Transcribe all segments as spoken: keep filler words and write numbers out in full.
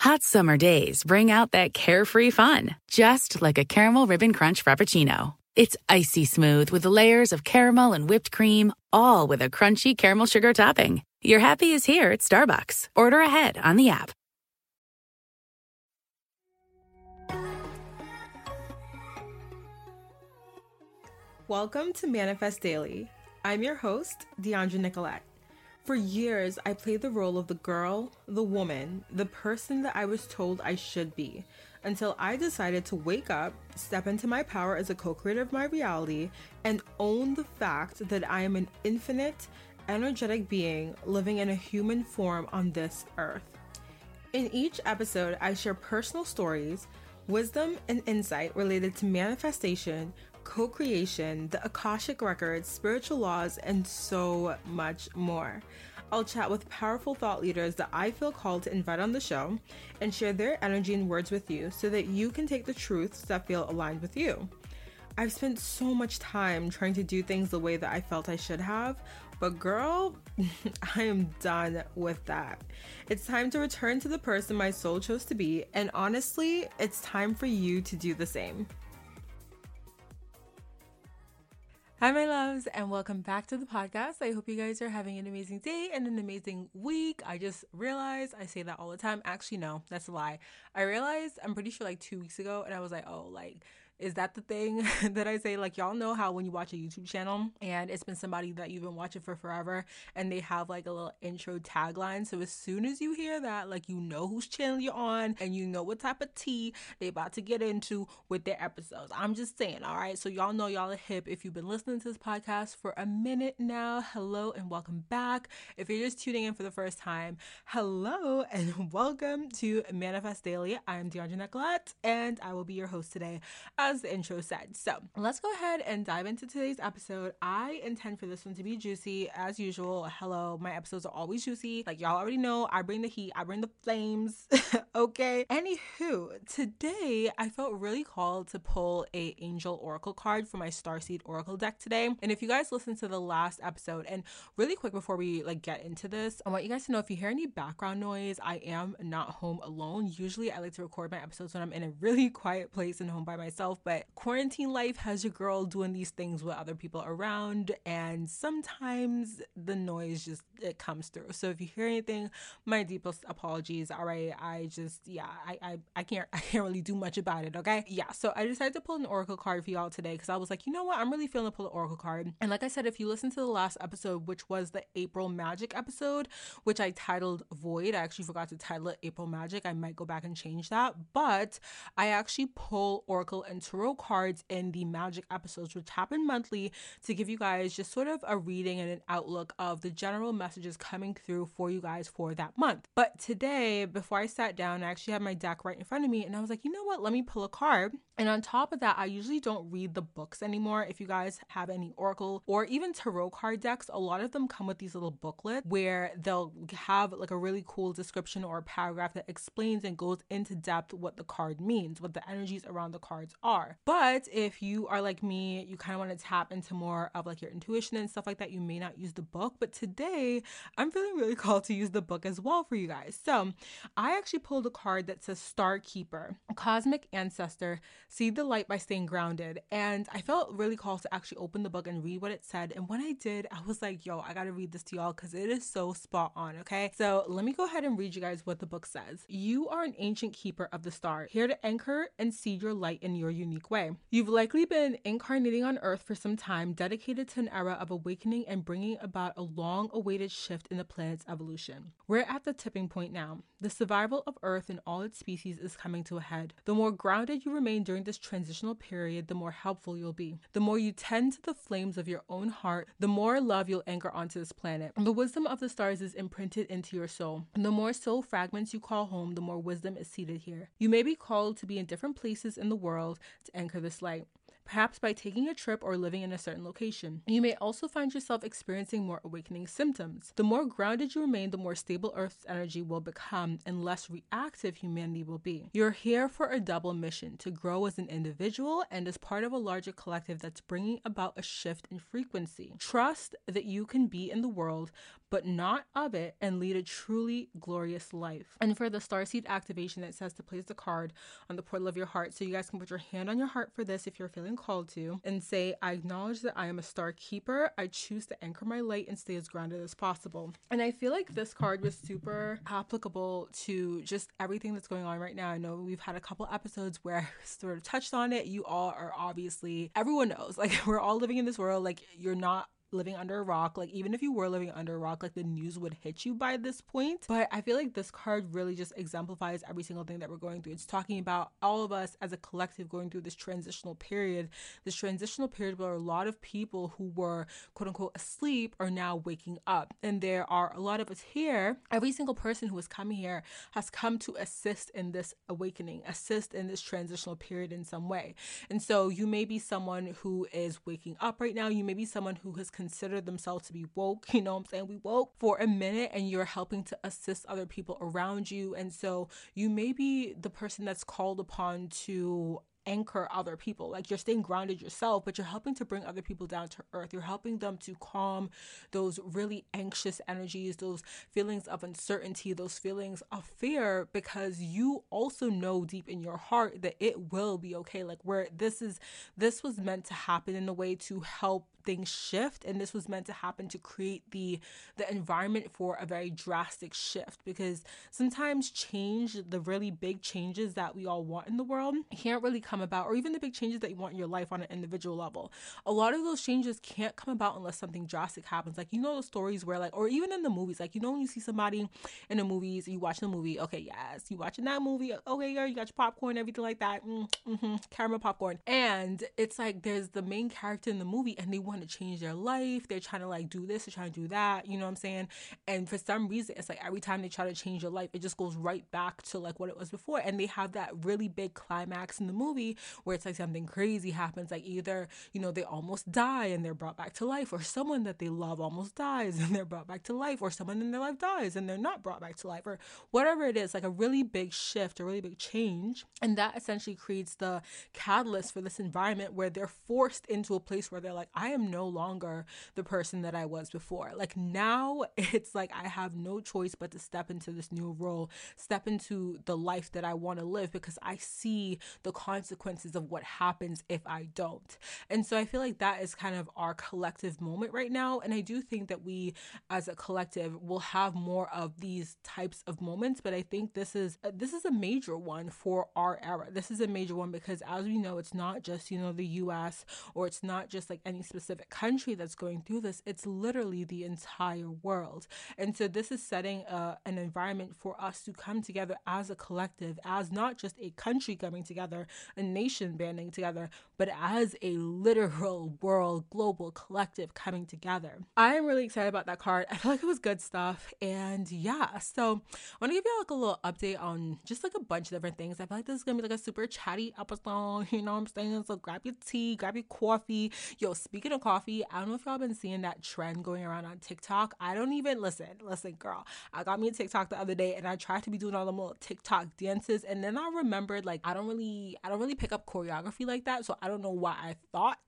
Hot summer days bring out that carefree fun, just like a caramel ribbon crunch frappuccino. It's icy smooth with layers of caramel and whipped cream, all with a crunchy caramel sugar topping. Your happy is here at Starbucks. Order ahead on the app. Welcome to Manifest Daily. I'm your host, Deandra Nicolet. For years, I played the role of the girl, the woman, the person that I was told I should be, until I decided to wake up, step into my power as a co-creator of my reality, and own the fact that I am an infinite, energetic being living in a human form on this earth. In each episode, I share personal stories, wisdom, and insight related to manifestation, co-creation, the Akashic Records, spiritual laws, and so much more. I'll chat with powerful thought leaders that I feel called to invite on the show and share their energy and words with you so that you can take the truths that feel aligned with you. I've spent so much time trying to do things the way that I felt I should have, but girl, I am done with that. It's time to return to the person my soul chose to be, and honestly, it's time for you to do the same. Hi, my loves, and welcome back to the podcast. I hope you guys are having an amazing day and an amazing week. I just realized I say that all the time. Actually, no, that's a lie. I realized I'm pretty sure like two weeks ago, and I was like, oh, like, is that the thing that I say? Like, y'all know how when you watch a YouTube channel and it's been somebody that you've been watching for forever and they have like a little intro tagline. So as soon as you hear that, like, you know whose channel you're on and you know what type of tea they about to get into with their episodes. I'm just saying, all right? So y'all know y'all are hip if you've been listening to this podcast for a minute now. Hello and welcome back. If you're just tuning in for the first time, hello and welcome to Manifest Daily. I'm Deandra Nicolet and I will be your host today. As the intro said. So let's go ahead and dive into today's episode. I intend for this one to be juicy as usual. Hello, my episodes are always juicy. Like y'all already know, I bring the heat, I bring the flames. Okay. Anywho, today I felt really called to pull a angel oracle card for my Starseed oracle deck today. And if you guys listened to the last episode, and really quick before we like get into this, I want you guys to know if you hear any background noise, I am not home alone. Usually I like to record my episodes when I'm in a really quiet place and home by myself. But quarantine life has your girl doing these things with other people around, and sometimes the noise just it comes through. So if you hear anything, my deepest apologies. All right, I just yeah, I I, I can't I can't really do much about it. Okay, yeah. So I decided to pull an oracle card for y'all today because I was like, you know what, I'm really feeling to pull an oracle card. And like I said, if you listen to the last episode, which was the April Magic episode, which I titled Void. I actually forgot to title it April Magic. I might go back and change that, but I actually pull oracle and tarot cards in the magic episodes, which happen monthly, to give you guys just sort of a reading and an outlook of the general messages coming through for you guys for that month. But today, before I sat down, I actually had my deck right in front of me and I was like, you know what, let me pull a card. And on top of that, I usually don't read the books anymore. If you guys have any oracle or even tarot card decks, a lot of them come with these little booklets where they'll have like a really cool description or a paragraph that explains and goes into depth what the card means, what the energies around the cards are. But if you are like me, you kind of want to tap into more of like your intuition and stuff like that, you may not use the book. But today, I'm feeling really called to use the book as well for you guys. So I actually pulled a card that says Star Keeper, Cosmic Ancestor, See the Light by Staying Grounded. And I felt really called to actually open the book and read what it said. And when I did, I was like, yo, I got to read this to y'all because it is so spot on. Okay, so let me go ahead and read you guys what the book says. You are an ancient keeper of the stars, here to anchor and seed your light in your universe. unique way. You've likely been incarnating on Earth for some time, dedicated to an era of awakening and bringing about a long-awaited shift in the planet's evolution. We're at the tipping point now. The survival of Earth and all its species is coming to a head. The more grounded you remain during this transitional period, the more helpful you'll be. The more you tend to the flames of your own heart, the more love you'll anchor onto this planet. The wisdom of the stars is imprinted into your soul. The more soul fragments you call home, the more wisdom is seated here. You may be called to be in different places in the world to anchor this light, perhaps by taking a trip or living in a certain location. You may also find yourself experiencing more awakening symptoms. The more grounded you remain, the more stable Earth's energy will become and less reactive humanity will be. You're here for a double mission, to grow as an individual and as part of a larger collective that's bringing about a shift in frequency. Trust that you can be in the world, but not of it, and lead a truly glorious life. And for the Starseed activation, it says to place the card on the portal of your heart. So you guys can put your hand on your heart for this if you're feeling called to, and say, I acknowledge that I am a star keeper. I choose to anchor my light and stay as grounded as possible. And I feel like this card was super applicable to just everything that's going on right now. I know we've had a couple episodes where I sort of touched on it. You all are obviously, everyone knows, like, we're all living in this world. Like, you're not living under a rock. Like, even if you were living under a rock, like, the news would hit you by this point. But I feel like this card really just exemplifies every single thing that we're going through. It's talking about all of us as a collective going through this transitional period, this transitional period where a lot of people who were quote unquote asleep are now waking up. And there are a lot of us here. Every single person who has come here has come to assist in this awakening, assist in this transitional period in some way. And so you may be someone who is waking up right now. You may be someone who has consider themselves to be woke, you know what I'm saying? We woke for a minute, and you're helping to assist other people around you. And so you may be the person that's called upon to anchor other people. Like, you're staying grounded yourself, but you're helping to bring other people down to earth. You're helping them to calm those really anxious energies, those feelings of uncertainty, those feelings of fear, because you also know deep in your heart that it will be okay. Like, where this is, this was meant to happen in a way to help things shift, and this was meant to happen to create the the environment for a very drastic shift, because sometimes change, the really big changes that we all want in the world, can't really come about, or even the big changes that you want in your life on an individual level. A lot of those changes can't come about unless something drastic happens. Like, you know, the stories where, like, or even in the movies, like, you know, when you see somebody in the movies, you watch the movie, okay, yes, you watching that movie, okay, girl, you got your popcorn, everything like that, mm-hmm, caramel popcorn, and it's like, there's the main character in the movie, and they want to change their life, they're trying to, like, do this, they're trying to do that, you know what I'm saying? And for some reason, it's like every time they try to change their life, it just goes right back to, like, what it was before. And they have that really big climax in the movie where it's like something crazy happens, like, either, you know, they almost die and they're brought back to life, or someone that they love almost dies and they're brought back to life, or someone in their life dies and they're not brought back to life, or whatever it is, like a really big shift, a really big change. And that essentially creates the catalyst for this environment where they're forced into a place where they're like, I am no longer the person that I was before. Like, now it's like I have no choice but to step into this new role, step into the life that I want to live, because I see the consequences of what happens if I don't. And so I feel like that is kind of our collective moment right now. And I do think that we as a collective will have more of these types of moments, but I think this is this is a major one for our era. This is a major one because, as we know, it's not just, you know, the U S, or it's not just like any specific specific country that's going through this. It's literally the entire world. And so this is setting uh, an environment for us to come together as a collective, as not just a country coming together, a nation banding together, but as a literal world, global collective coming together. I am really excited about that card. I feel like it was good stuff. And yeah, so I want to give you like a little update on just like a bunch of different things. I feel like this is going to be like a super chatty episode, you know what I'm saying? So grab your tea, grab your coffee. Yo, speaking of coffee, I don't know if y'all been seeing that trend going around on TikTok. I don't even listen listen girl, I got me a TikTok the other day, and I tried to be doing all the little TikTok dances, and then I remembered, like, I don't really I don't really pick up choreography like that, so I don't know why I thought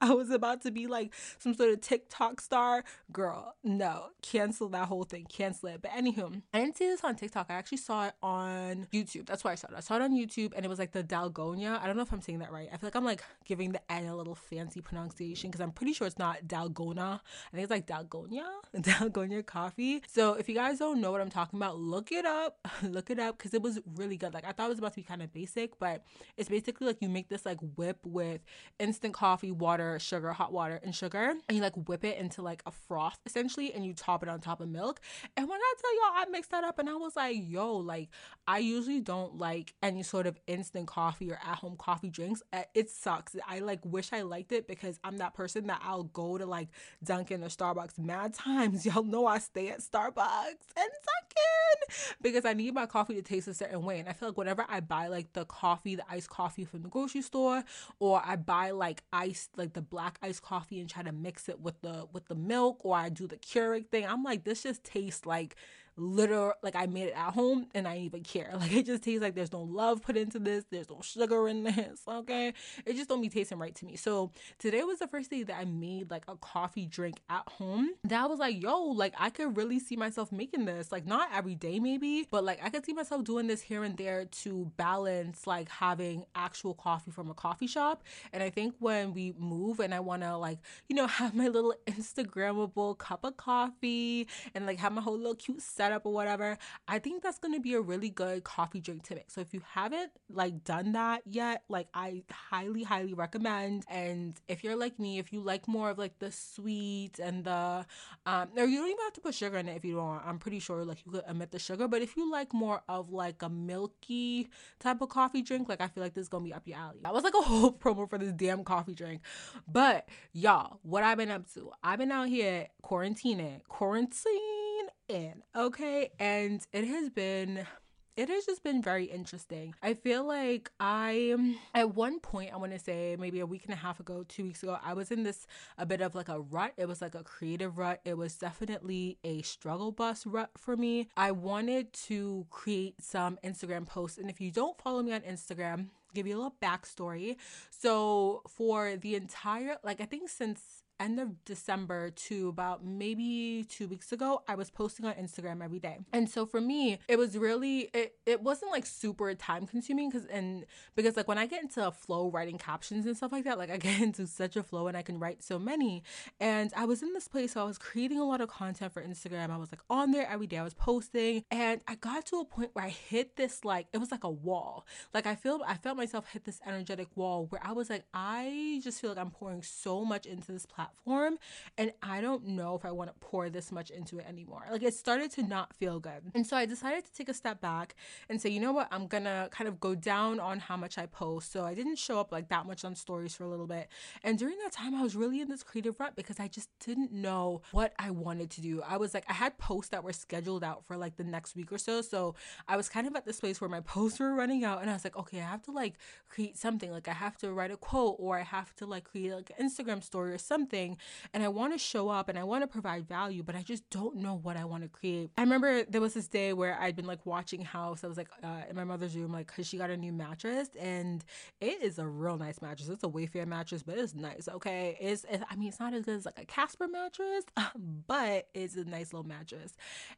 I was about to be like some sort of TikTok star. Girl, no, cancel that whole thing, cancel it. But anywho, I didn't see this on TikTok, I actually saw it on YouTube. That's where I saw it I saw it on YouTube, and it was like the Dalgona. I don't know if I'm saying that right. I feel like I'm like giving the N a little fancy pronunciation because I'm pretty sure it's not Dalgona. I think it's like Dalgona, Dalgona coffee. So if you guys don't know what I'm talking about, look it up, look it up, because it was really good. Like, I thought it was about to be kind of basic, but it's basically basically like you make this like whip with instant coffee, water, sugar, hot water, and sugar, and you like whip it into like a froth essentially, and you top it on top of milk. And when I tell y'all I mixed that up and I was like, yo, like I usually don't like any sort of instant coffee or at-home coffee drinks. It sucks. I like wish I liked it because I'm that person that I'll go to like Dunkin' or Starbucks mad times. Y'all know I stay at Starbucks and Dunkin' because I need my coffee to taste a certain way. And I feel like whenever I buy like the coffee, the iced coffee from the grocery store, or I buy like iced, like the black iced coffee and try to mix it with the with the milk, or I do the Keurig thing, I'm like, this just tastes like literal, like I made it at home and I didn't even care. Like it just tastes like there's no love put into this, there's no sugar in this, okay? It just don't be tasting right to me. So today was the first day that I made like a coffee drink at home that I was like, yo, like I could really see myself making this, like not every day maybe, but like I could see myself doing this here and there to balance like having actual coffee from a coffee shop. And I think when we move and I want to like, you know, have my little Instagrammable cup of coffee and like have my whole little cute set up or whatever, I think that's going to be a really good coffee drink to make. So if you haven't like done that yet, like I highly highly recommend. And if you're like me, if you like more of like the sweet and the um or you don't even have to put sugar in it if you don't want. I'm pretty sure like you could omit the sugar, but if you like more of like a milky type of coffee drink, like I feel like this is gonna be up your alley. That was like a whole promo for this damn coffee drink. But y'all, what I've been up to, I've been out here quarantining quarantine in, okay? And it has been it has just been very interesting. I feel like I, at one point, I want to say maybe a week and a half ago, two weeks ago, I was in this, a bit of like a rut. It was like a creative rut. It was definitely a struggle bus rut for me. I wanted to create some Instagram posts. And if you don't follow me on Instagram, give you a little backstory. So for the entire, like I think since end of December to about maybe two weeks ago, I was posting on Instagram every day. And so for me, it was really, it, it wasn't like super time consuming because, and because like when I get into a flow writing captions and stuff like that, like I get into such a flow and I can write so many. And I was in this place, so I was creating a lot of content for Instagram. I was like on there every day, I was posting, and I got to a point where I hit this, like, it was like a wall. Like I feel, I felt myself hit this energetic wall where I was like, I just feel like I'm pouring so much into this platform. platform and I don't know if I want to pour this much into it anymore. Like it started to not feel good. And so I decided to take a step back and say, you know what, I'm gonna kind of go down on how much I post. So I didn't show up like that much on stories for a little bit. And during that time I was really in this creative rut because I just didn't know what I wanted to do. I was like, I had posts that were scheduled out for like the next week or so. So I was kind of at this place where my posts were running out and I was like, okay, I have to like create something. Like I have to write a quote or I have to like create like an Instagram story or something. Thing, and I want to show up and I want to provide value, but I just don't know what I want to create. I remember there was this day where I'd been like watching House. I was like uh, in my mother's room, like, cause she got a new mattress, and it is a real nice mattress. It's a Wayfair mattress, but it's nice. Okay, it's, it's I mean it's not as good as like a Casper mattress, but it's a nice little mattress.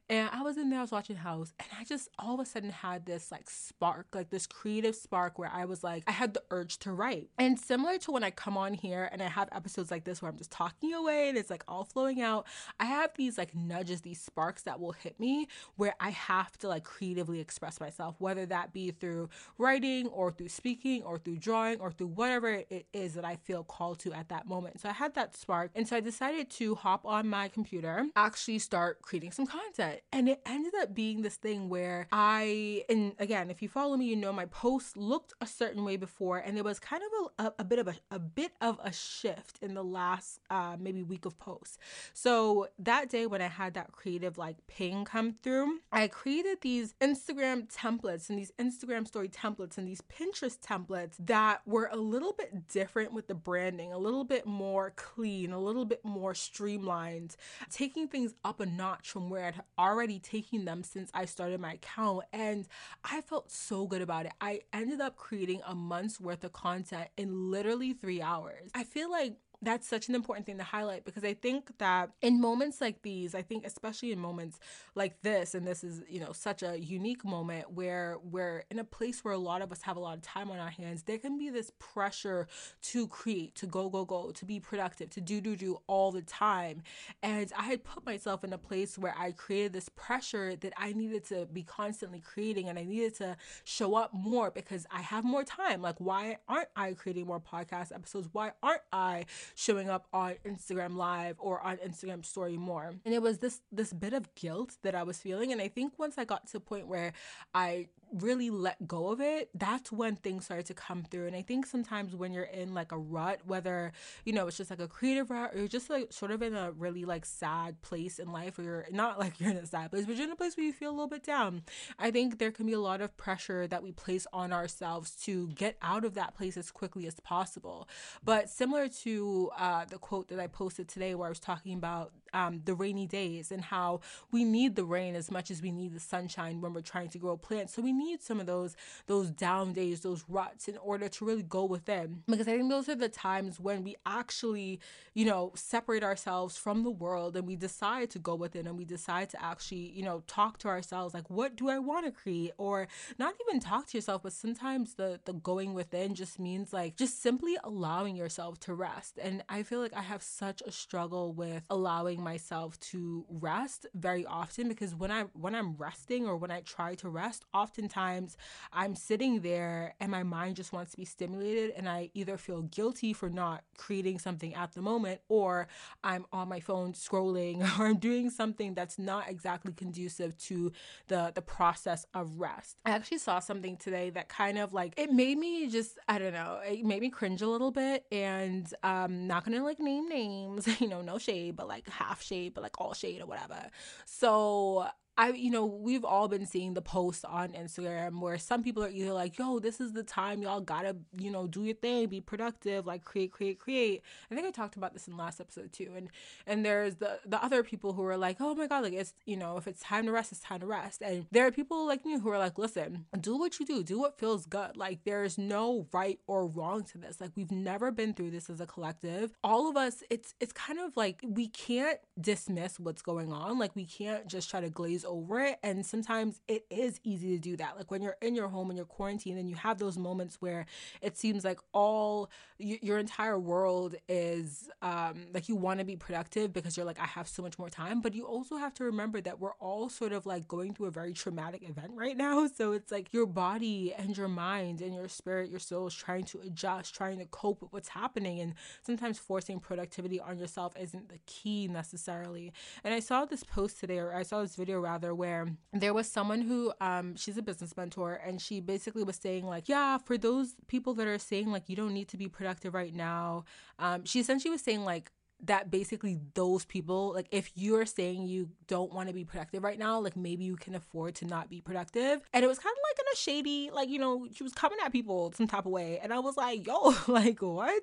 And I was in there, I was watching House, and I just all of a sudden had this like spark, like this creative spark where I was like, I had the urge to write. And similar to when I come on here and I have episodes like this where I'm just talking away and it's like all flowing out, I have these like nudges, these sparks that will hit me where I have to like creatively express myself, whether that be through writing or through speaking or through drawing or through whatever it is that I feel called to at that moment. So I had that spark, and so I decided to hop on my computer, actually start creating some content. And it ended up being this thing where I, and again, if you follow me, you know my posts looked a certain way before, and there was kind of a, a, a bit of a, a bit of a shift in the last Uh, maybe week of posts. So that day when I had that creative like ping come through, I created these Instagram templates and these Instagram story templates and these Pinterest templates that were a little bit different with the branding, a little bit more clean, a little bit more streamlined, taking things up a notch from where I'd already taken them since I started my account. And I felt so good about it. I ended up creating a month's worth of content in literally three hours. I feel like that's such an important thing to highlight, because I think that in moments like these, I think especially in moments like this, and this is, you know, such a unique moment where we're in a place where a lot of us have a lot of time on our hands, there can be this pressure to create, to go, go, go, to be productive, to do, do, do all the time. And I had put myself in a place where I created this pressure that I needed to be constantly creating, and I needed to show up more because I have more time. Like, why aren't I creating more podcast episodes? Why aren't I showing up on Instagram Live or on Instagram Story more? And it was this this bit of guilt that I was feeling. And I think once I got to a point where I really let go of it, that's when things started to come through. And I think sometimes when you're in like a rut, whether, you know, it's just like a creative rut, or you're just like sort of in a really like sad place in life, or you're not like you're in a sad place, but you're in a place where you feel a little bit down, I think there can be a lot of pressure that we place on ourselves to get out of that place as quickly as possible. But similar to uh, the quote that I posted today where I was talking about um, the rainy days and how we need the rain as much as we need the sunshine when we're trying to grow plants. So we need some of those those down days, those ruts, in order to really go with them, because I think those are the times when we actually, you know, separate ourselves from the world and we decide to go within, and we decide to actually, you know, talk to ourselves, like, what do I want to create? Or not even talk to yourself, but sometimes the the going within just means like just simply allowing yourself to rest. And I feel like I have such a struggle with allowing myself to rest very often, because when I when I'm resting, or when I try to rest, often Times I'm sitting there and my mind just wants to be stimulated, and I either feel guilty for not creating something at the moment, or I'm on my phone scrolling, or I'm doing something that's not exactly conducive to the the process of rest. I actually saw something today that kind of like, it made me just, I don't know, it made me cringe a little bit. And I'm not gonna like name names, you know, no shade, but like half shade, but like all shade or whatever. So I, you know, we've all been seeing the posts on Instagram where some people are either like, yo, this is the time y'all gotta, you know, do your thing, be productive, like create, create, create. I think I talked about this in the last episode too. And and there's the, the other people who are like, oh my God, like it's, you know, if it's time to rest, it's time to rest. And there are people like me who are like, listen, do what you do, do what feels good. Like there's no right or wrong to this. Like we've never been through this as a collective. All of us, it's, it's kind of like, we can't dismiss what's going on. Like we can't just try to glaze over it. And sometimes it is easy to do that. Like when you're in your home and you're quarantined and you have those moments where it seems like all y- your entire world is um, like you want to be productive because you're like, I have so much more time. But you also have to remember that we're all sort of like going through a very traumatic event right now. So it's like your body and your mind and your spirit, your soul is trying to adjust, trying to cope with what's happening. And sometimes forcing productivity on yourself isn't the key necessarily. And I saw this post today, or I saw this video rather, where there was someone who um she's a business mentor, and she basically was saying like, yeah, for those people that are saying like you don't need to be productive right now, um she essentially was saying like that basically those people, like if you're saying you don't want to be productive right now, like maybe you can afford to not be productive. And it was kind of like in a shady, like, you know, she was coming at people some type of way, and I was like, yo, like what?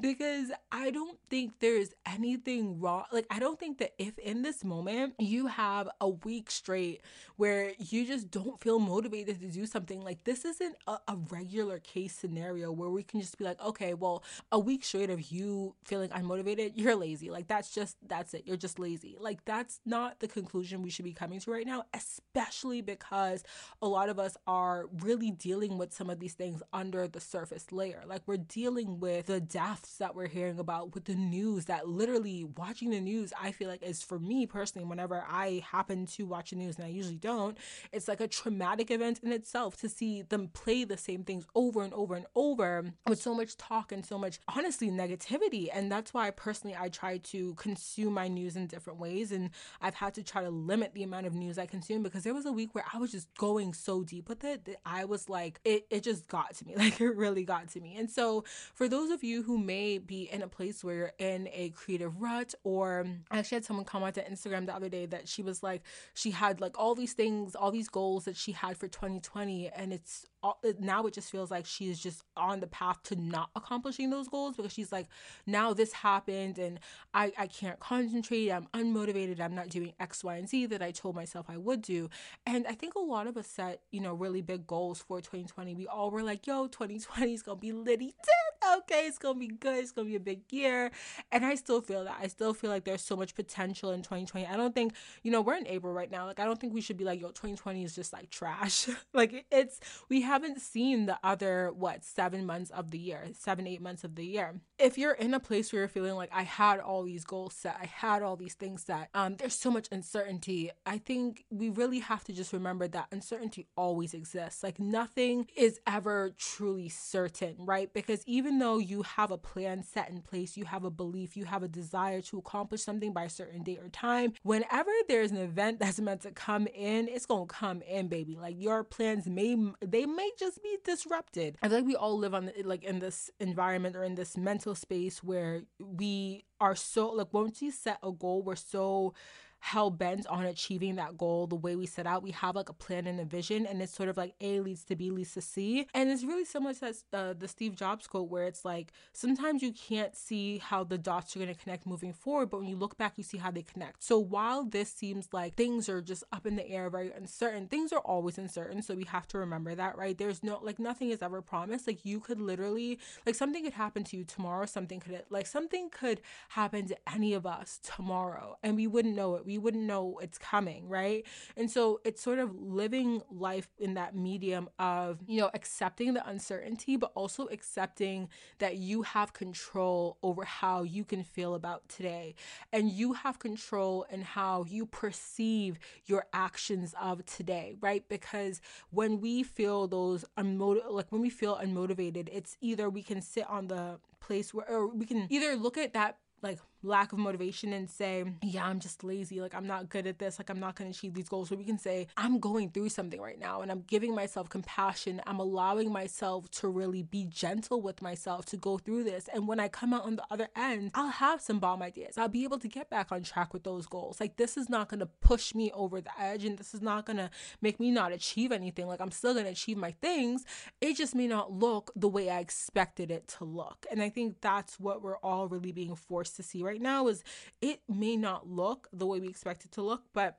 Because I don't think there is anything wrong. Like I don't think that if in this moment you have a week straight where you just don't feel motivated to do something, like this isn't a, a regular case scenario where we can just be like, okay, well, a week straight of you feeling unmotivated, you're lazy. Like that's just, that's it. You're just lazy. Like that's not the conclusion we should be coming to right now, especially because a lot of us are really dealing with some of these things under the surface layer. Like we're dealing with the deaths that we're hearing about, with the news that literally watching the news, I feel like is, for me personally, whenever I happen to watch the news, and I usually don't, it's like a traumatic event in itself to see them play the same things over and over and over with so much talk and so much, honestly, negativity. And that's why I personally I try to consume my news in different ways, and I've had to try to limit the amount of news I consume, because there was a week where I was just going so deep with it that I was like, it, it just got to me. Like it really got to me. And so for those of you who may be in a place where you're in a creative rut, or I actually had someone comment on Instagram the other day that she was like, she had like all these things, all these goals that she had for twenty twenty, and it's all, now it just feels like she is just on the path to not accomplishing those goals, because she's like, now this happened and I, I can't concentrate, I'm unmotivated, I'm not doing X, Y, and Z that I told myself I would do. And I think a lot of us set, you know, really big goals for twenty twenty. We all were like, yo, twenty twenty is gonna be litty tits. okay, it's gonna be good, it's gonna be a big year. And I still feel that. I still feel like there's so much potential in twenty twenty. I don't think, you know, we're in April right now. Like, I don't think we should be like, yo, twenty twenty is just like trash. Like, it's, we haven't seen the other, what, seven months of the year, seven, eight months of the year. If you're in a place where you're feeling like, I had all these goals set, I had all these things set, um, there's so much uncertainty. I think we really have to just remember that uncertainty always exists. Like, nothing is ever truly certain, right? Because even though you have a plan set in place, you have a belief, you have a desire to accomplish something by a certain date or time, whenever there's an event that's meant to come in, it's gonna come in, baby. Like, your plans may, they may just be disrupted. I feel like we all live on the, like in this environment or in this mental space where we are so, like, once you set a goal, we're so hell-bent on achieving that goal the way we set out. We have like a plan and a vision, and it's sort of like A leads to B leads to C. And it's really similar to that, uh, the Steve Jobs quote where it's like, sometimes you can't see how the dots are going to connect moving forward, but when you look back, you see how they connect. So while this seems like things are just up in the air, very uncertain, things are always uncertain. So we have to remember that, right? There's no, like, nothing is ever promised. Like, you could literally, like, something could happen to you tomorrow. Something could, like, something could happen to any of us tomorrow, and we wouldn't know it. We wouldn't know it's coming, right? And so it's sort of living life in that medium of, you know, accepting the uncertainty, but also accepting that you have control over how you can feel about today, and you have control in how you perceive your actions of today, right? Because when we feel those unmotivated, like when we feel unmotivated, it's either we can sit on the place where, or we can either look at that like lack of motivation and say, yeah, I'm just lazy. Like, I'm not good at this. Like, I'm not going to achieve these goals. So we can say, I'm going through something right now, and I'm giving myself compassion. I'm allowing myself to really be gentle with myself to go through this. And when I come out on the other end, I'll have some bomb ideas. I'll be able to get back on track with those goals. Like, this is not going to push me over the edge, and this is not going to make me not achieve anything. Like, I'm still going to achieve my things. It just may not look the way I expected it to look. And I think that's what we're all really being forced to see right right now, is it may not look the way we expect it to look, but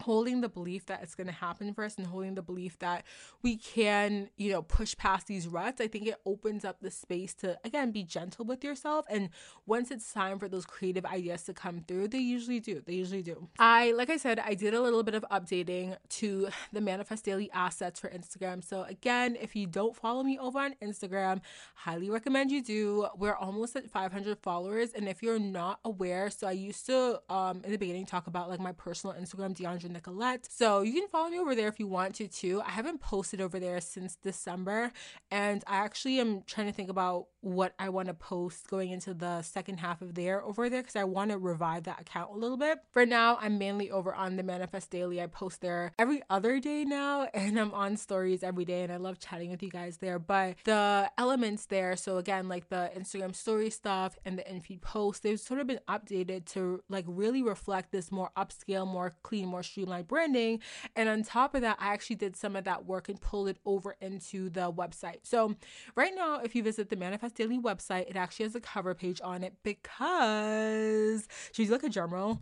holding the belief that it's going to happen for us, and holding the belief that we can, you know, push past these ruts, I think it opens up the space to, again, be gentle with yourself. And once it's time for those creative ideas to come through, they usually do. They usually do. I, like I said, I did a little bit of updating to the Manifest Daily assets for Instagram. So again, if you don't follow me over on Instagram, highly recommend you do. We're almost at five hundred followers. And if you're not aware, so I used to, um, in the beginning, talk about like my personal Instagram, Deandra Nicolet. So you can follow me over there if you want to too. I haven't posted over there since December, and I actually am trying to think about what I want to post going into the second half of there over there, because I want to revive that account a little bit. For now, I'm mainly over on the Manifest Daily. I post there every other day now, and I'm on stories every day, and I love chatting with you guys there. But the elements there, so again, like the Instagram story stuff and the in-feed posts, they've sort of been updated to like really reflect this more upscale, more clean, more streamlined branding. And on top of that, I actually did some of that work and pulled it over into the website. So right now, if you visit the Manifest Daily website, it actually has a cover page on it, because she's like a drum roll.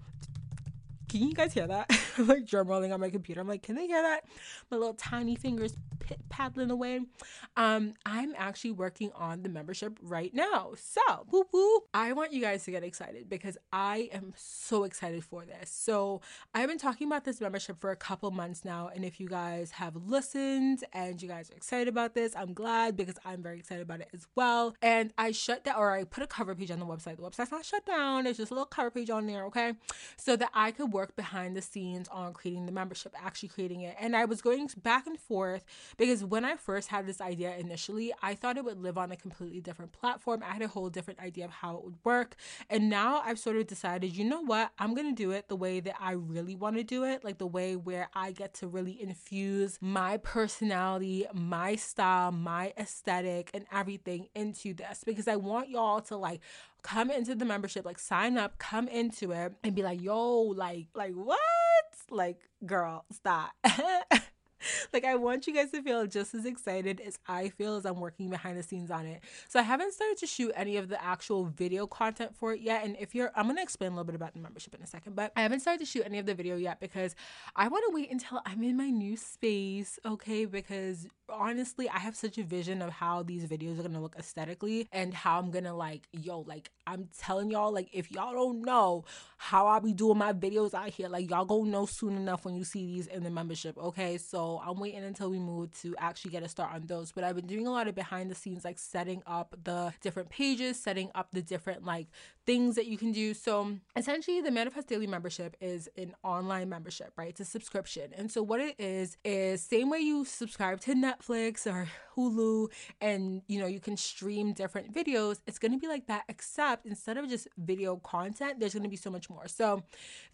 Can you guys hear that? I'm like drum rolling on my computer. I'm like, can they hear that? My little tiny fingers pit paddling away. Um, I'm actually working on the membership right now. So woo woo. I want you guys to get excited, because I am so excited for this. So I've been talking about this membership for a couple months now. And if you guys have listened and you guys are excited about this, I'm glad, because I'm very excited about it as well. And I shut that, or I put a cover page on the website. The website's not shut down. There's just a little cover page on there. Okay. So that I could work behind the scenes on creating the membership, actually creating it. And I was going back and forth, because when I first had this idea initially, I thought it would live on a completely different platform. I had a whole different idea of how it would work. And now I've sort of decided, you know what, I'm going to do it the way that I really want to do it, like the way where I get to really infuse my personality, my style, my aesthetic, and everything into this, because I want y'all to like come into the membership, like sign up, come into it and be like, yo, like, like what? Like, girl, stop. Like, I want you guys to feel just as excited as I feel as I'm working behind the scenes on it. So I haven't started to shoot any of the actual video content for it yet. And if you're, I'm going to explain a little bit about the membership in a second, but I haven't started to shoot any of the video yet because I want to wait until I'm in my new space. Okay. Because honestly, I have such a vision of how these videos are going to look aesthetically and how I'm going to like, yo, like I'm telling y'all, like if y'all don't know how I be doing my videos out here, like y'all gonna know soon enough when you see these in the membership. Okay. So I'm waiting until we move to actually get a start on those, but I've been doing a lot of behind the scenes, like setting up the different pages, setting up the different like things that you can do. So essentially the Manifest Daily membership is an online membership, right? It's a subscription. And so what it is is same way you subscribe to Netflix or Hulu and you know you can stream different videos, it's going to be like that, except instead of just video content there's going to be so much more. So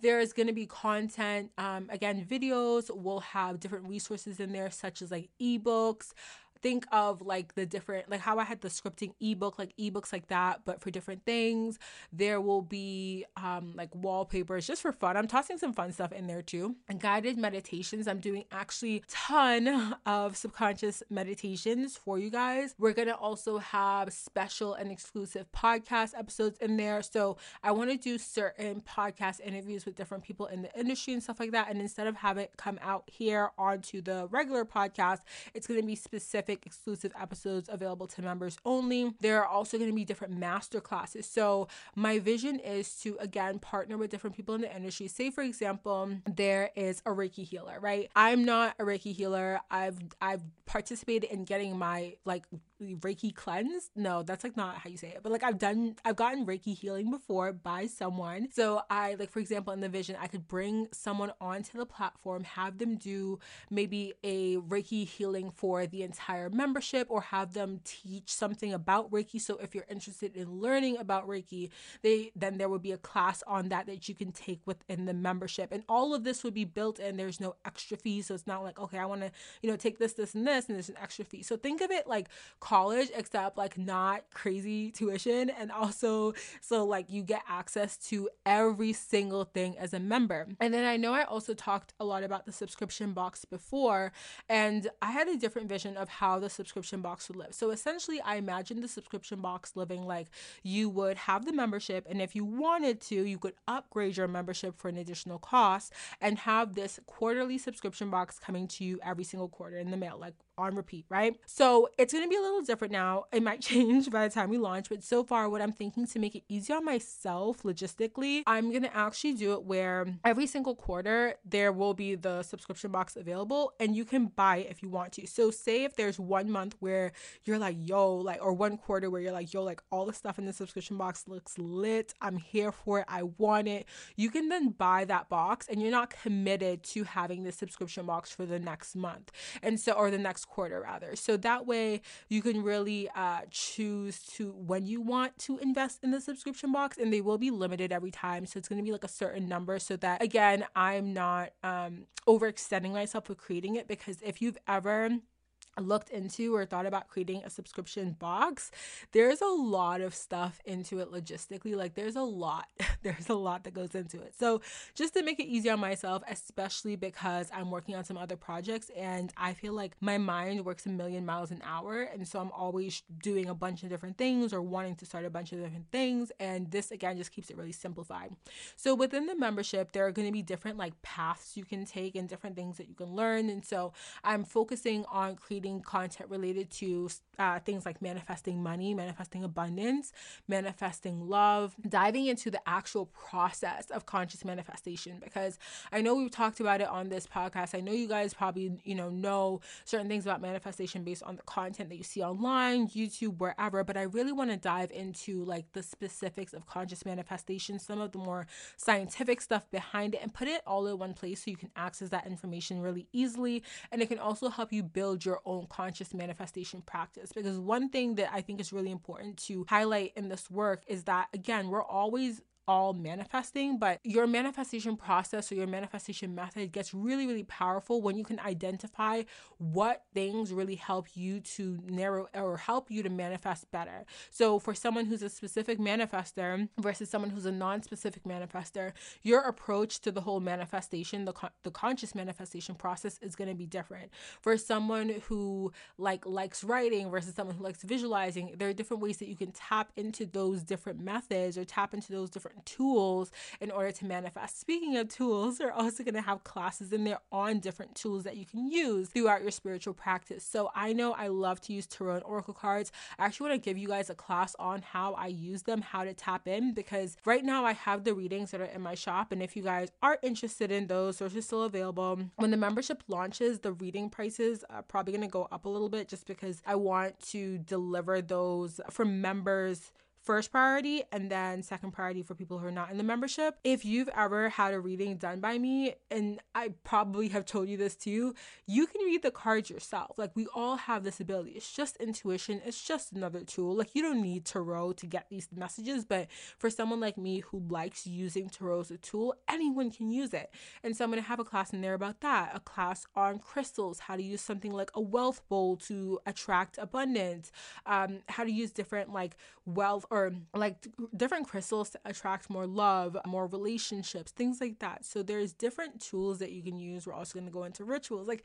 there's going to be content, um again, videos, we'll have different resources Resources in there such as like ebooks. Think of like the different, like how I had the scripting ebook, like ebooks like that, but for different things. There will be um, like wallpapers just for fun. I'm tossing some fun stuff in there too. And guided meditations. I'm doing actually ton of subconscious meditations for you guys. We're going to also have special and exclusive podcast episodes in there. So I want to do certain podcast interviews with different people in the industry and stuff like that. And instead of have it come out here onto the regular podcast, it's going to be specific exclusive episodes available to members only. There are also going to be different master classes. So my vision is to again partner with different people in the industry. Say for example, there is a Reiki healer, right? I'm not a Reiki healer. I've I've participated in getting my like Reiki cleanse. No, that's like not how you say it. But like I've done, I've gotten Reiki healing before by someone. So I like, for example, in the vision, I could bring someone onto the platform, have them do maybe a Reiki healing for the entire membership or have them teach something about Reiki. So if you're interested in learning about Reiki, they, then there would be a class on that that you can take within the membership. And all of this would be built in. There's no extra fee. So it's not like, okay, I want to, you know, take this, this, and this, and there's an extra fee. So think of it like college, except like not crazy tuition, and also so like you get access to every single thing as a member. And then I know I also talked a lot about the subscription box before, and I had a different vision of how the subscription box would live. So essentially I imagined the subscription box living like you would have the membership, and if you wanted to you could upgrade your membership for an additional cost and have this quarterly subscription box coming to you every single quarter in the mail, like on repeat, right? So it's going to be a little different now. It might change by the time we launch, but so far what I'm thinking to make it easy on myself logistically, I'm going to actually do it where every single quarter there will be the subscription box available and you can buy it if you want to. So say if there's one month where you're like, yo, like, or one quarter where you're like, yo, like all the stuff in the subscription box looks lit. I'm here for it. I want it. You can then buy that box and you're not committed to having the subscription box for the next month. And so, or the next quarter rather. So that way you can really uh, choose to when you want to invest in the subscription box, and they will be limited every time. So it's going to be like a certain number so that again, I'm not um, overextending myself with creating it, because if you've ever looked into or thought about creating a subscription box, there's a lot of stuff into it logistically. Like there's a lot, there's a lot that goes into it. So just to make it easy on myself, especially because I'm working on some other projects and I feel like my mind works a million miles an hour. And so I'm always doing a bunch of different things or wanting to start a bunch of different things. And this again, just keeps it really simplified. So within the membership, there are going to be different like paths you can take and different things that you can learn. And so I'm focusing on creating content related to uh, things like manifesting money, manifesting abundance, manifesting love, diving into the actual process of conscious manifestation, because I know we've talked about it on this podcast. I know you guys probably, you know, know certain things about manifestation based on the content that you see online, YouTube, wherever, but I really want to dive into like the specifics of conscious manifestation, some of the more scientific stuff behind it, and put it all in one place so you can access that information really easily. And it can also help you build your own conscious manifestation practice, because one thing that I think is really important to highlight in this work is that again, we're always all manifesting, but your manifestation process or your manifestation method gets really, really powerful when you can identify what things really help you to narrow or help you to manifest better. So for someone who's a specific manifester versus someone who's a non-specific manifester, your approach to the whole manifestation, the con- the conscious manifestation process is going to be different. For someone who like likes writing versus someone who likes visualizing, there are different ways that you can tap into those different methods or tap into those different tools in order to manifest. Speaking of tools, they're also going to have classes in there on different tools that you can use throughout your spiritual practice. So I know I love to use tarot and oracle cards. I actually want to give you guys a class on how I use them, how to tap in, because right now I have the readings that are in my shop. And if you guys are interested in those, those are still available. When the membership launches, the reading prices are probably going to go up a little bit just because I want to deliver those for members first priority, and then second priority for people who are not in the membership. If you've ever had a reading done by me, and I probably have told you this too, you can read the cards yourself. Like, we all have this ability. It's just intuition. It's just another tool. Like, you don't need tarot to get these messages, but for someone like me who likes using tarot as a tool, anyone can use it. And so I'm going to have a class in there about that, a class on crystals, how to use something like a wealth bowl to attract abundance, um, how to use different like wealth or Or like different crystals to attract more love, more relationships, things like that. So there's different tools that you can use. We're also going to go into rituals. Like,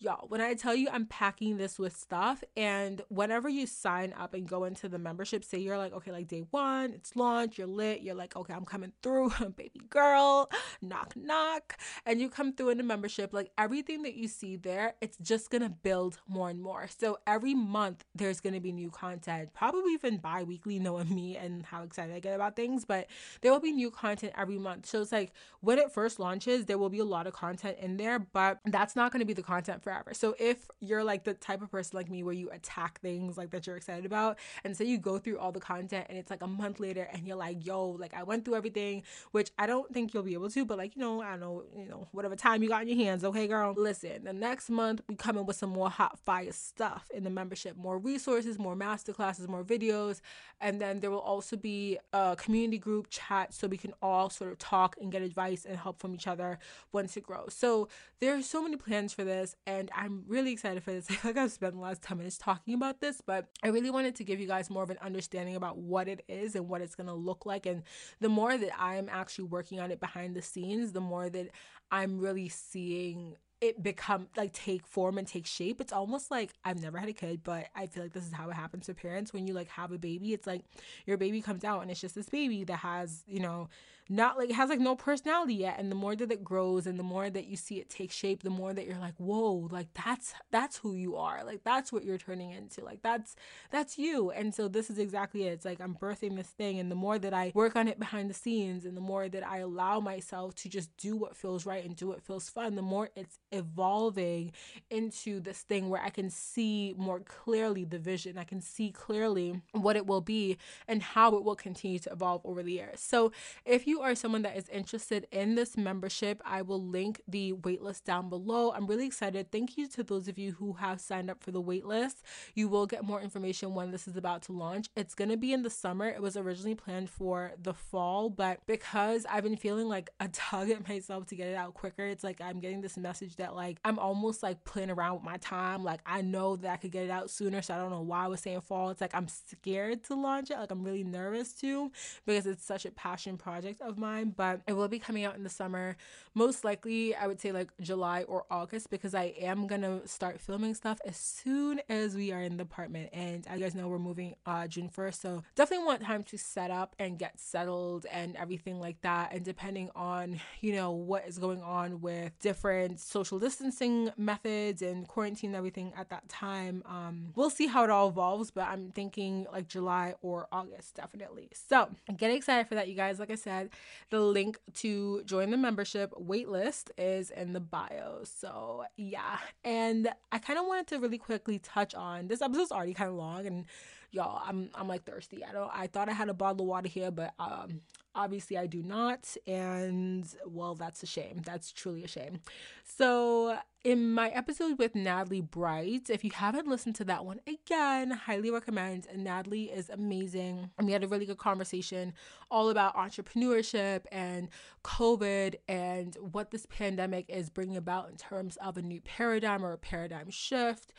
y'all, when I tell you I'm packing this with stuff, and whenever you sign up and go into the membership, say you're like, okay, like day one, it's launch, you're lit, you're like, okay, I'm coming through, baby girl, knock, knock, and you come through in the membership, like everything that you see there, it's just going to build more and more. So every month there's going to be new content, probably even bi-weekly, knowing me and how excited I get about things, but there will be new content every month. So it's like when it first launches, there will be a lot of content in there, but that's not going to be the content for forever. So if you're like the type of person like me where you attack things like that you're excited about, and so you go through all the content and it's like a month later and you're like, yo, like I went through everything, which I don't think you'll be able to, but like, you know, I don't know, you know, whatever time you got in your hands, okay girl, listen, the next month we come in with some more hot fire stuff in the membership, more resources, more masterclasses, more videos, and then there will also be a community group chat so we can all sort of talk and get advice and help from each other once it grows. So there are so many plans for this, and And I'm really excited for this. I feel like I've spent the last ten minutes talking about this, but I really wanted to give you guys more of an understanding about what it is and what it's going to look like. And the more that I'm actually working on it behind the scenes, the more that I'm really seeing it become like take form and take shape. It's almost like, I've never had a kid, but I feel like this is how it happens to parents. When you like have a baby, it's like your baby comes out and it's just this baby that has, you know, not like, has like no personality yet. And the more that it grows and the more that you see it take shape, the more that you're like, whoa, like that's, that's who you are. Like, that's what you're turning into. Like, that's, that's you. And so this is exactly it. It's like, I'm birthing this thing. And the more that I work on it behind the scenes and the more that I allow myself to just do what feels right and do what feels fun, the more it's evolving into this thing where I can see more clearly the vision. I can see clearly what it will be and how it will continue to evolve over the years. So if you are someone that is interested in this membership, I will link the waitlist down below. I'm really excited. Thank you to those of you who have signed up for the waitlist. You will get more information when this is about to launch. It's going to be in the summer. It was originally planned for the fall, but because I've been feeling like a tug at myself to get it out quicker, it's like I'm getting this message that that like I'm almost like playing around with my time. Like, I know that I could get it out sooner, so I don't know why I was saying fall. It's like I'm scared to launch it. Like, I'm really nervous too because it's such a passion project of mine, but it will be coming out in the summer, most likely I would say like July or August, because I am gonna start filming stuff as soon as we are in the apartment. And as you guys know, we're moving uh June first, so definitely want time to set up and get settled and everything like that. And depending on, you know, what is going on with different social distancing methods and quarantine and everything at that time, um we'll see how it all evolves, but I'm thinking like July or August definitely. So get excited for that, you guys. Like I said, the link to join the membership waitlist is in the bio. So yeah, and I kind of wanted to really quickly touch on, this episode's already kind of long, and y'all, I'm I'm like thirsty. I don't. I thought I had a bottle of water here, but um, obviously I do not. And well, that's a shame. That's truly a shame. So in my episode with Natalie Bright, if you haven't listened to that one, again, highly recommend. Natalie is amazing. And we had a really good conversation all about entrepreneurship and COVID and what this pandemic is bringing about in terms of a new paradigm or a paradigm shift.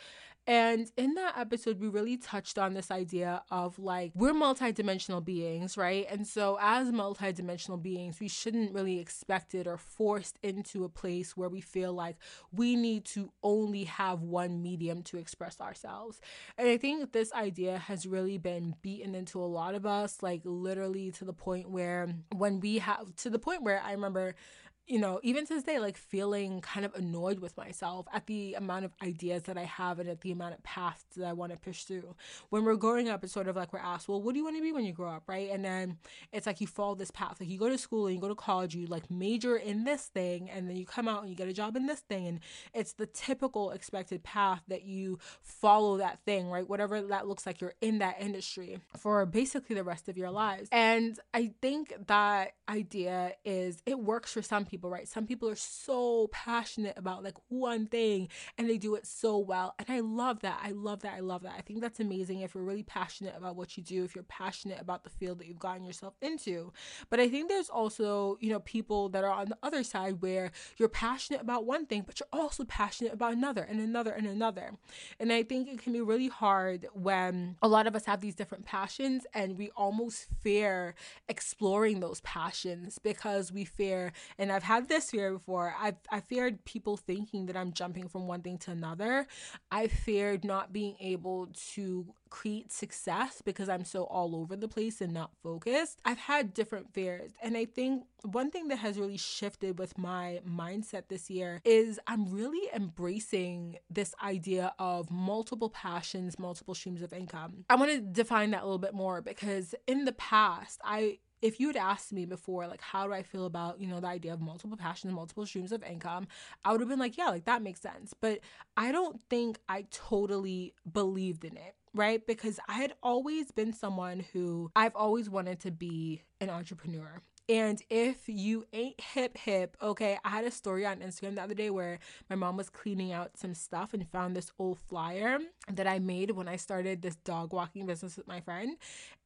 And in that episode, we really touched on this idea of like, we're multidimensional beings, right? And so as multidimensional beings, we shouldn't really expect it or forced into a place where we feel like we need to only have one medium to express ourselves. And I think this idea has really been beaten into a lot of us, like literally to the point where when we have, to the point where I remember, you know, even to this day, like feeling kind of annoyed with myself at the amount of ideas that I have and at the amount of paths that I want to push through. When we're growing up, it's sort of like we're asked, well, what do you want to be when you grow up, right? And then it's like you follow this path. Like you go to school and you go to college, you like major in this thing, and then you come out and you get a job in this thing. And it's the typical expected path that you follow that thing, right? Whatever that looks like, you're in that industry for basically the rest of your lives. And I think that idea is, it works for some people. People, right? Some people are so passionate about like one thing and they do it so well. And I love that. I love that. I love that. I think that's amazing if you're really passionate about what you do, if you're passionate about the field that you've gotten yourself into. But I think there's also, you know, people that are on the other side where you're passionate about one thing, but you're also passionate about another and another and another. And I think it can be really hard when a lot of us have these different passions and we almost fear exploring those passions because we fear, and I've had this fear before. I've I feared people thinking that I'm jumping from one thing to another. I feared not being able to create success because I'm so all over the place and not focused. I've had different fears. And I think one thing that has really shifted with my mindset this year is I'm really embracing this idea of multiple passions, multiple streams of income. I want to define that a little bit more because in the past, I If you had asked me before, like, how do I feel about, you know, the idea of multiple passions, multiple streams of income, I would have been like, yeah, like that makes sense. But I don't think I totally believed in it, right? Because I had always been someone who I've always wanted to be an entrepreneur. And if you ain't hip hip, okay, I had a story on Instagram the other day where my mom was cleaning out some stuff and found this old flyer that I made when I started this dog walking business with my friend.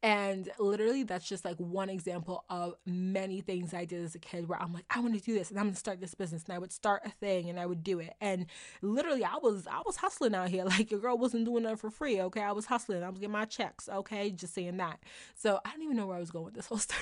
And literally that's just like one example of many things I did as a kid where I'm like, I want to do this and I'm going to start this business. And I would start a thing and I would do it. And literally I was, I was hustling out here. Like your girl wasn't doing nothing for free. Okay. I was hustling. I was getting my checks. Okay. Just saying that. So I don't even know where I was going with this whole story.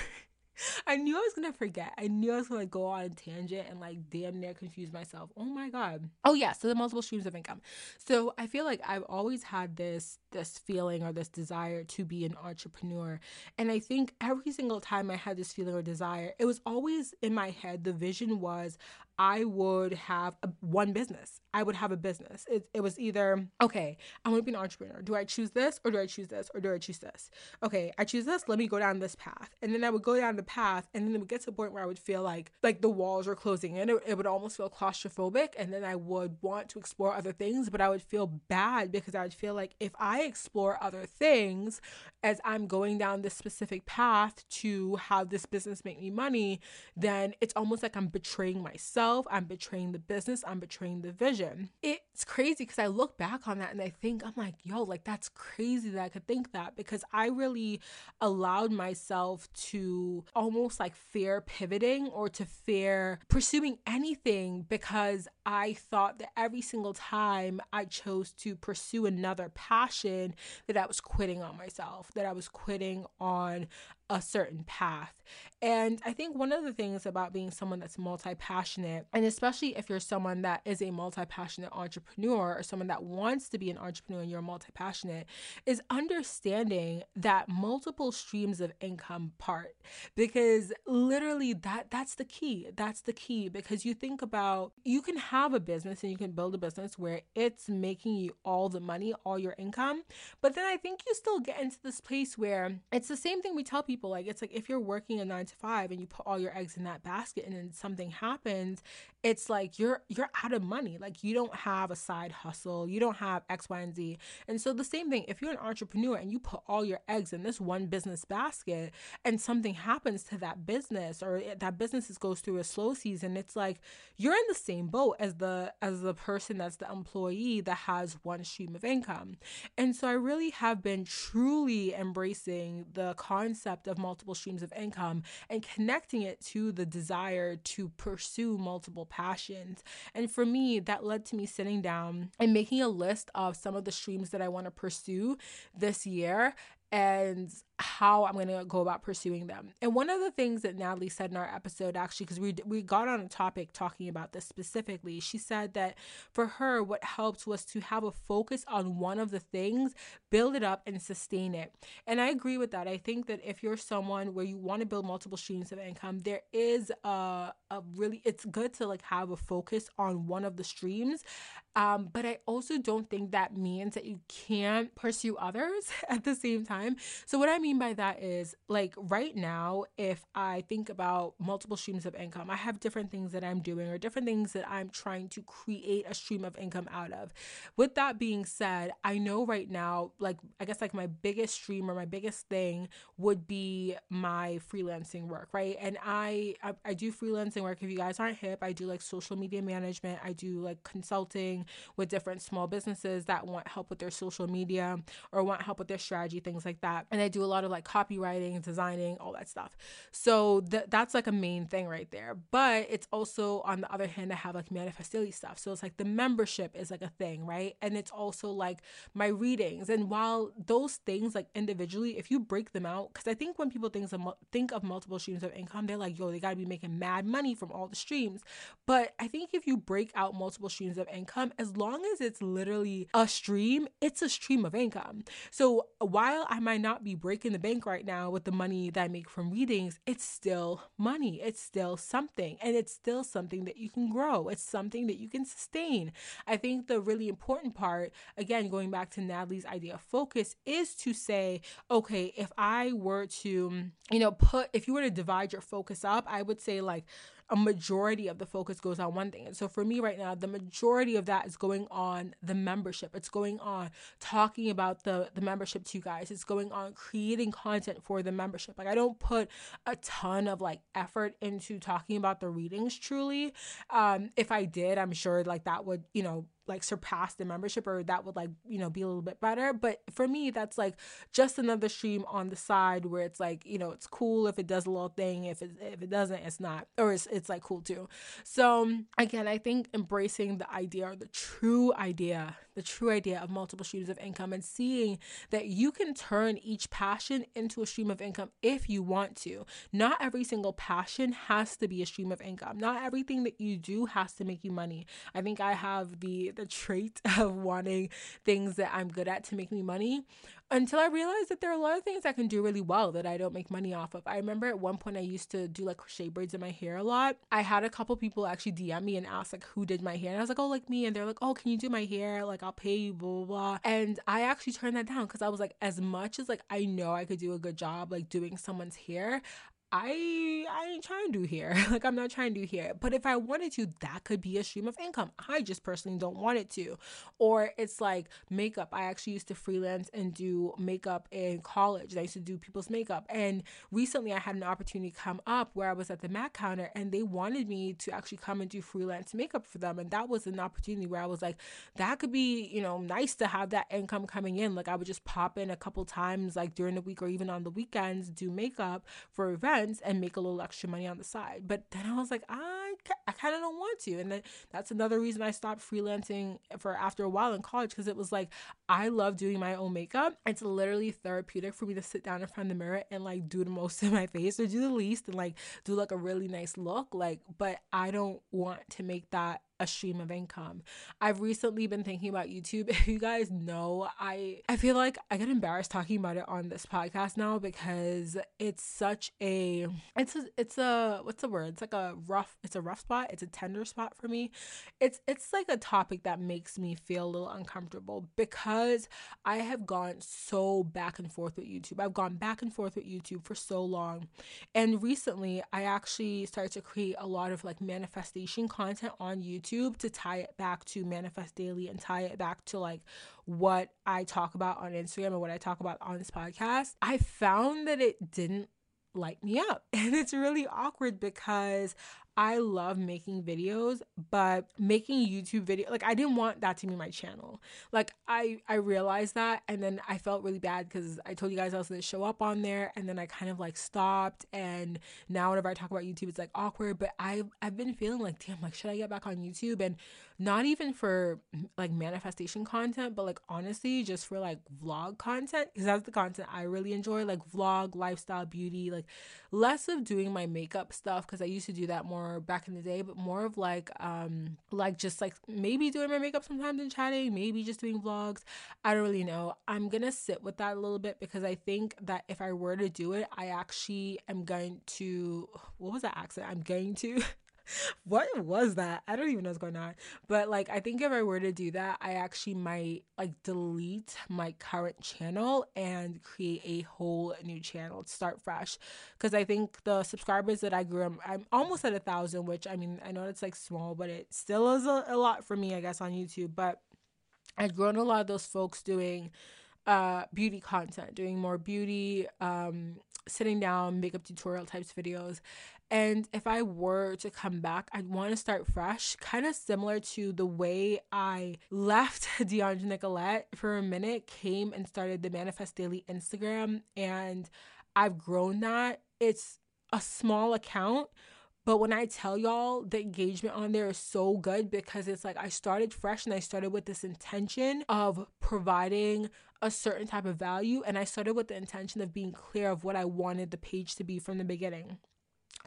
I knew I was going to forget. I knew I was going to go on a tangent and like damn near confuse myself. Oh my God. Oh yeah. So the multiple streams of income. So I feel like I've always had this, this feeling or this desire to be an entrepreneur. And I think every single time I had this feeling or desire, it was always in my head. The vision was I would have a, one business. I would have a business. It, it was either, okay, I want to be an entrepreneur. Do I choose this or do I choose this or do I choose this? Okay, I choose this. Let me go down this path. And then I would go down the path and then it would get to a point where I would feel like like the walls were closing in. It, it would almost feel claustrophobic. And then I would want to explore other things, but I would feel bad because I would feel like if I explore other things as I'm going down this specific path to how this business make me money, then it's almost like I'm betraying myself. I'm betraying the business. I'm betraying the vision. It's crazy because I look back on that and I think, I'm like, yo, like that's crazy that I could think that because I really allowed myself to almost like fear pivoting or to fear pursuing anything because I thought that every single time I chose to pursue another passion that I was quitting on myself, that I was quitting on a certain path. And I think one of the things about being someone that's multi-passionate, and especially if you're someone that is a multi-passionate entrepreneur or someone that wants to be an entrepreneur and you're multi-passionate, is understanding that multiple streams of income part, because literally that that's the key. That's the key, because you think about, you can have a business and you can build a business where it's making you all the money, all your income. But then I think you still get into this place where it's the same thing we tell people. Like, it's like if you're working a nine to five and you put all your eggs in that basket and then something happens, it's like you're you're out of money. Like, you don't have a side hustle. You don't have X, Y, and Z. And so the same thing, if you're an entrepreneur and you put all your eggs in this one business basket and something happens to that business, or that business goes through a slow season, it's like you're in the same boat as the as the person that's the employee that has one stream of income. And so I really have been truly embracing the concept of multiple streams of income and connecting it to the desire to pursue multiple passions. And for me, that led to me sitting down and making a list of some of the streams that I want to pursue this year and how I'm going to go about pursuing them. And one of the things that Natalie said in our episode, actually, because we we got on a topic talking about this specifically, she said that for her, what helped was to have a focus on one of the things, build it up, and sustain it. And I agree with that. I think that if you're someone where you want to build multiple streams of income, there is a, a really, it's good to like have a focus on one of the streams. Um, but I also don't think that means that you can't pursue others at the same time. So what I mean mean by that is, like, right now, if I think about multiple streams of income, I have different things that I'm doing or different things that I'm trying to create a stream of income out of. With that being said, I know right now, like, I guess like my biggest stream or my biggest thing would be my freelancing work, right? And I, I, I do freelancing work. If you guys aren't hip, I do like social media management. I do like consulting with different small businesses that want help with their social media or want help with their strategy, things like that. And I do a lot of like copywriting, designing, all that stuff. So th- that's like a main thing right there. But it's also, on the other hand, I have like Manifest Daily stuff. So it's like the membership is like a thing, right? And it's also like my readings. And while those things, like individually, if you break them out, because I think when people think of, think of multiple streams of income, they're like, yo, they got to be making mad money from all the streams. But I think if you break out multiple streams of income, as long as it's literally a stream, it's a stream of income. So while I might not be breaking in the bank right now with the money that I make from readings, it's still money. It's still something. And it's still something that you can grow. It's something that you can sustain. I think the really important part, again, going back to Natalie's idea of focus, is to say, okay, if I were to, you know, put, if you were to divide your focus up, I would say like a majority of the focus goes on one thing. And so for me right now, the majority of that is going on the membership. It's going on talking about the, the membership to you guys. It's going on creating content for the membership. Like, I don't put a ton of like effort into talking about the readings truly. Um, if I did, I'm sure like that would, you know, like surpass the membership, or that would like, you know, be a little bit better. But for me, that's like just another stream on the side where it's like, you know, it's cool if it does a little thing. If it, if it doesn't, it's not, or it's, it's like cool too. So again, I think embracing the idea, or the true idea, the true idea of multiple streams of income, and seeing that you can turn each passion into a stream of income if you want to. Not every single passion has to be a stream of income. Not everything that you do has to make you money. I think I have the the trait of wanting things that I'm good at to make me money, until I realized that there are a lot of things I can do really well that I don't make money off of. I remember at one point I used to do like crochet braids in my hair a lot. I had a couple people actually D M me and ask like who did my hair, and I was like, oh, like me. And they're like, oh, can you do my hair? Like, I'll pay you, blah, blah, blah. And I actually turned that down because I was like, as much as like I know I could do a good job like doing someone's hair, I I ain't trying to do hair. Like, I'm not trying to do hair. But if I wanted to, that could be a stream of income. I just personally don't want it to. Or it's like makeup. I actually used to freelance and do makeup in college. And I used to do people's makeup. And recently I had an opportunity come up where I was at the M A C counter, and they wanted me to actually come and do freelance makeup for them. And that was an opportunity where I was like, that could be, you know, nice to have that income coming in. Like, I would just pop in a couple times like during the week or even on the weekends, do makeup for events, and make a little extra money on the side. But then I was like, I, I kind of don't want to. And then that's another reason I stopped freelancing for after a while in college, because it was like, I love doing my own makeup. It's literally therapeutic for me to sit down in front of the mirror and like do the most of my face or do the least and like do like a really nice look. Like, but I don't want to make that a stream of income. I've recently been thinking about YouTube. If you guys know, I I feel like I get embarrassed talking about it on this podcast now, because it's such a it's a, it's a what's the word? It's like a rough it's a rough soft spot. It's a tender spot for me. It's it's like a topic that makes me feel a little uncomfortable because I have gone so back and forth with YouTube. I've gone back and forth with YouTube for so long. And recently, I actually started to create a lot of like manifestation content on YouTube to tie it back to Manifest Daily and tie it back to like what I talk about on Instagram and what I talk about on this podcast. I found that it didn't light me up, and it's really awkward because I love making videos, but making YouTube video, like I didn't want that to be my channel. Like I, I realized that, and then I felt really bad because I told you guys I was going to show up on there, and then I kind of like stopped, and now whenever I talk about YouTube, it's like awkward, but I've, I've been feeling like, damn, like should I get back on YouTube? And not even for like manifestation content, but like honestly, just for like vlog content, because that's the content I really enjoy, like vlog, lifestyle, beauty, like less of doing my makeup stuff because I used to do that more back in the day, but more of like um like just like maybe doing my makeup sometimes and chatting, maybe just doing vlogs. I don't really know. I'm gonna sit with that a little bit because I think that if I were to do it, I actually am going to what was that accent I'm going to what was that? I don't even know what's going on. But like, I think if I were to do that, I actually might like delete my current channel and create a whole new channel to start fresh. Cause I think the subscribers that I grew, I'm, I'm almost at a thousand, which I mean, I know it's like small, but it still is a, a lot for me, I guess, on YouTube. But I've grown a lot of those folks doing uh, beauty content, doing more beauty, um, sitting down, makeup tutorial types videos. And if I were to come back, I'd want to start fresh, kind of similar to the way I left Deandra Nicolet for a minute, came and started the Manifest Daily Instagram, and I've grown that. It's a small account, but when I tell y'all the engagement on there is so good because it's like I started fresh and I started with this intention of providing a certain type of value, and I started with the intention of being clear of what I wanted the page to be from the beginning.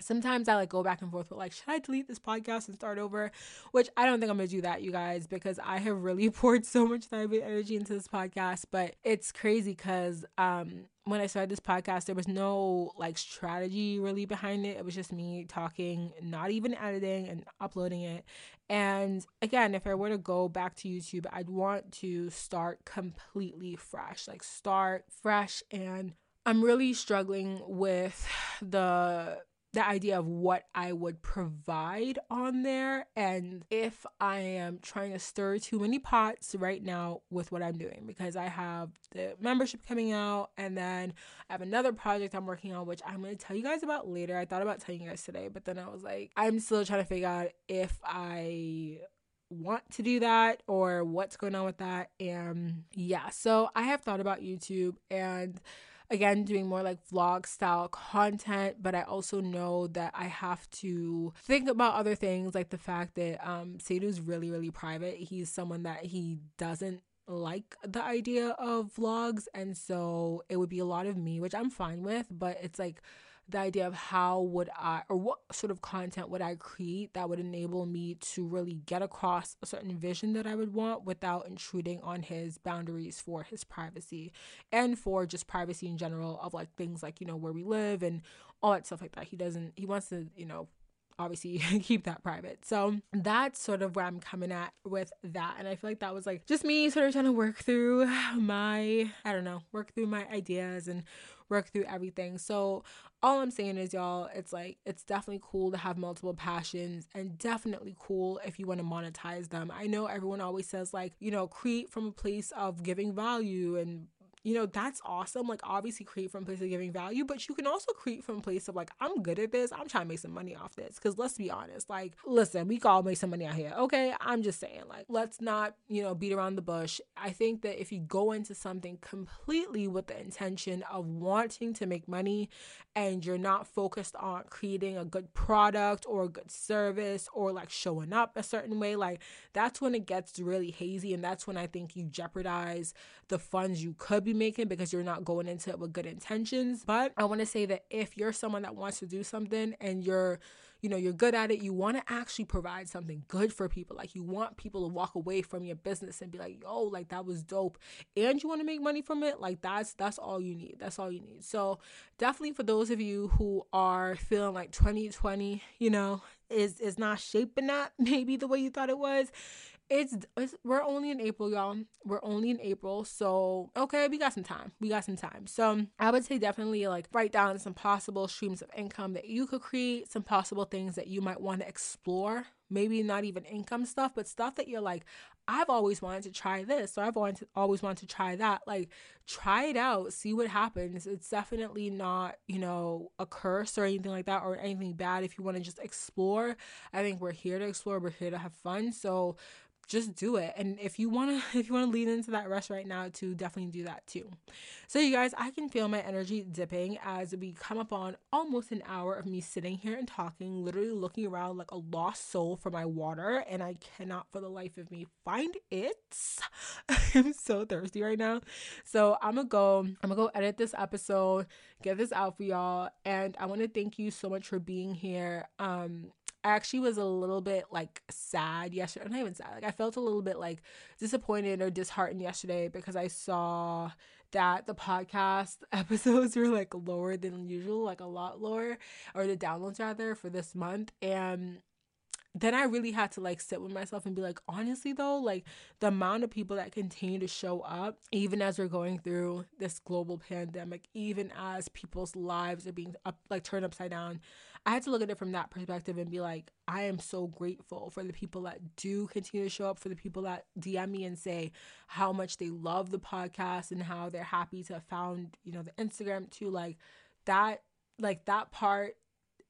Sometimes I like go back and forth with like, should I delete this podcast and start over? Which I don't think I'm going to do that, you guys, because I have really poured so much time and energy into this podcast. But it's crazy because um, when I started this podcast, there was no like strategy really behind it. It was just me talking, not even editing and uploading it. And again, if I were to go back to YouTube, I'd want to start completely fresh, like start fresh. And I'm really struggling with the... the idea of what I would provide on there, and if I am trying to stir too many pots right now with what I'm doing, because I have the membership coming out, and then I have another project I'm working on, which I'm going to tell you guys about later. I thought about telling you guys today, but then I was like, I'm still trying to figure out if I want to do that or what's going on with that. And yeah, so I have thought about YouTube and again, doing more like vlog style content, but I also know that I have to think about other things, like the fact that um, Sadu's really, really private. He's someone that he doesn't like the idea of vlogs, and so it would be a lot of me, which I'm fine with, but it's like the idea of how would I, or what sort of content would I create that would enable me to really get across a certain vision that I would want without intruding on his boundaries for his privacy and for just privacy in general of like things like, you know, where we live and all that stuff like that. He doesn't, he wants to, you know, obviously keep that private. So that's sort of where I'm coming at with that. And I feel like that was like just me sort of trying to work through my, I don't know, work through my ideas and work through everything. So all I'm saying is, y'all, it's like, it's definitely cool to have multiple passions, and definitely cool if you want to monetize them. I know everyone always says like, you know, create from a place of giving value, and you know, that's awesome. Like, obviously create from a place of giving value, but you can also create from a place of like, I'm good at this. I'm trying to make some money off this. Cause let's be honest, like, listen, we can all make some money out here. Okay. I'm just saying, like, let's not, you know, beat around the bush. I think that if you go into something completely with the intention of wanting to make money, and you're not focused on creating a good product or a good service or like showing up a certain way, like that's when it gets really hazy. And that's when I think you jeopardize the funds you could be making, because you're not going into it with good intentions. But I want to say that if you're someone that wants to do something and you're, you know, you're good at it, you want to actually provide something good for people. Like, you want people to walk away from your business and be like, yo, like that was dope, and you want to make money from it. Like that's, that's all you need. That's all you need. So definitely for those of you who are feeling like twenty twenty, you know, is is not shaping up maybe the way you thought it was, it's, it's we're only in April, y'all. We're only in April. So, okay, we got some time. We got some time. So I would say definitely like write down some possible streams of income that you could create, some possible things that you might want to explore. Maybe not even income stuff, but stuff that you're like, I've always wanted to try this. So I've always, to, always wanted to try that. Like, try it out. See what happens. It's definitely not, you know, a curse or anything like that or anything bad. If you want to just explore, I think we're here to explore. We're here to have fun. So just do it. And if you want to, if you want to lean into that rush right now too, definitely do that too. So you guys, I can feel my energy dipping as we come up on almost an hour of me sitting here and talking, literally looking around like a lost soul for my water. And I cannot for the life of me find it. I'm so thirsty right now. So I'm gonna go, I'm gonna go edit this episode, get this out for y'all. And I want to thank you so much for being here. Um, I actually was a little bit like sad yesterday. I'm not even sad. Like, I felt a little bit like disappointed or disheartened yesterday because I saw that the podcast episodes were like lower than usual, like a lot lower, or the downloads rather for this month. And then I really had to like sit with myself and be like, honestly though, like the amount of people that continue to show up, even as we're going through this global pandemic, even as people's lives are being up, like turned upside down, I had to look at it from that perspective and be like, I am so grateful for the people that do continue to show up, for the people that D M me and say how much they love the podcast and how they're happy to have found, you know, the Instagram too. Like that, like that part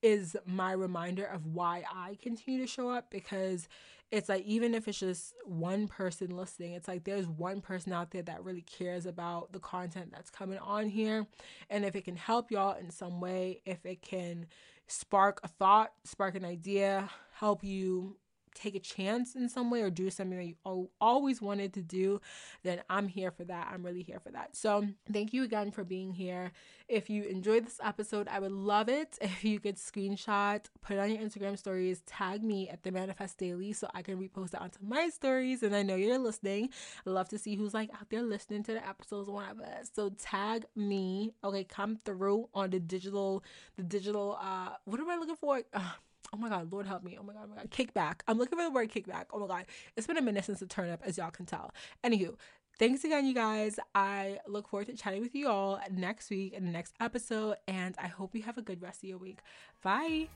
is my reminder of why I continue to show up, because it's like, even if it's just one person listening, it's like there's one person out there that really cares about the content that's coming on here. And if it can help y'all in some way, if it can spark a thought, spark an idea, help you take a chance in some way or do something that you always wanted to do, then I'm here for that. I'm really here for that. So thank you again for being here. If you enjoyed this episode, I would love it if you could screenshot, put it on your Instagram stories, tag me at the Manifest Daily so I can repost it onto my stories. And I know you're listening. I love to see who's like out there listening to the episodes, whatever. So tag me. Okay, come through on the digital, the digital, uh, what am I looking for? Uh, Oh my God, Lord help me. Oh my God, oh my God. Kickback. I'm looking for the word kickback. Oh my God. It's been a minute since the turn up, as y'all can tell. Anywho, thanks again, you guys. I look forward to chatting with you all next week in the next episode. And I hope you have a good rest of your week. Bye.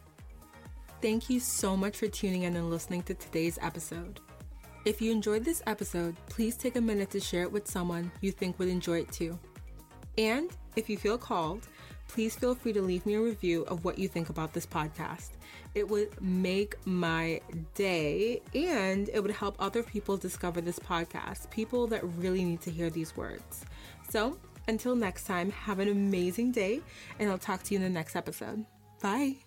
Thank you so much for tuning in and listening to today's episode. If you enjoyed this episode, please take a minute to share it with someone you think would enjoy it too. And if you feel called, please feel free to leave me a review of what you think about this podcast. It would make my day, and it would help other people discover this podcast, people that really need to hear these words. So until next time, have an amazing day, and I'll talk to you in the next episode. Bye.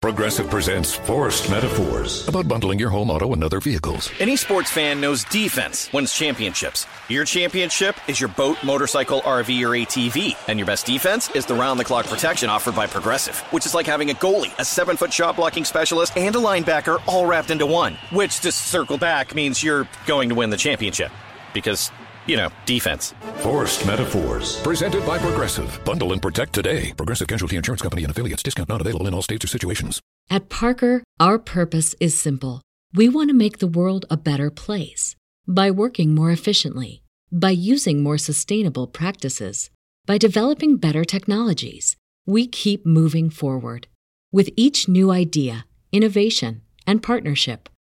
Progressive presents Forced Metaphors about bundling your home, auto, and other vehicles. Any sports fan knows defense wins championships. Your championship is your boat, motorcycle, R V, or A T V. And your best defense is the round-the-clock protection offered by Progressive, which is like having a goalie, a seven-foot shot blocking specialist, and a linebacker all wrapped into one, which, to circle back, means you're going to win the championship. Because, you know, defense. Forced Metaphors, presented by Progressive. Bundle and protect today. Progressive Casualty Insurance Company and affiliates. Discount not available in all states or situations. At Parker, our purpose is simple. We want to make the world a better place. By working more efficiently, by using more sustainable practices, by developing better technologies, we keep moving forward. With each new idea, innovation, and partnership,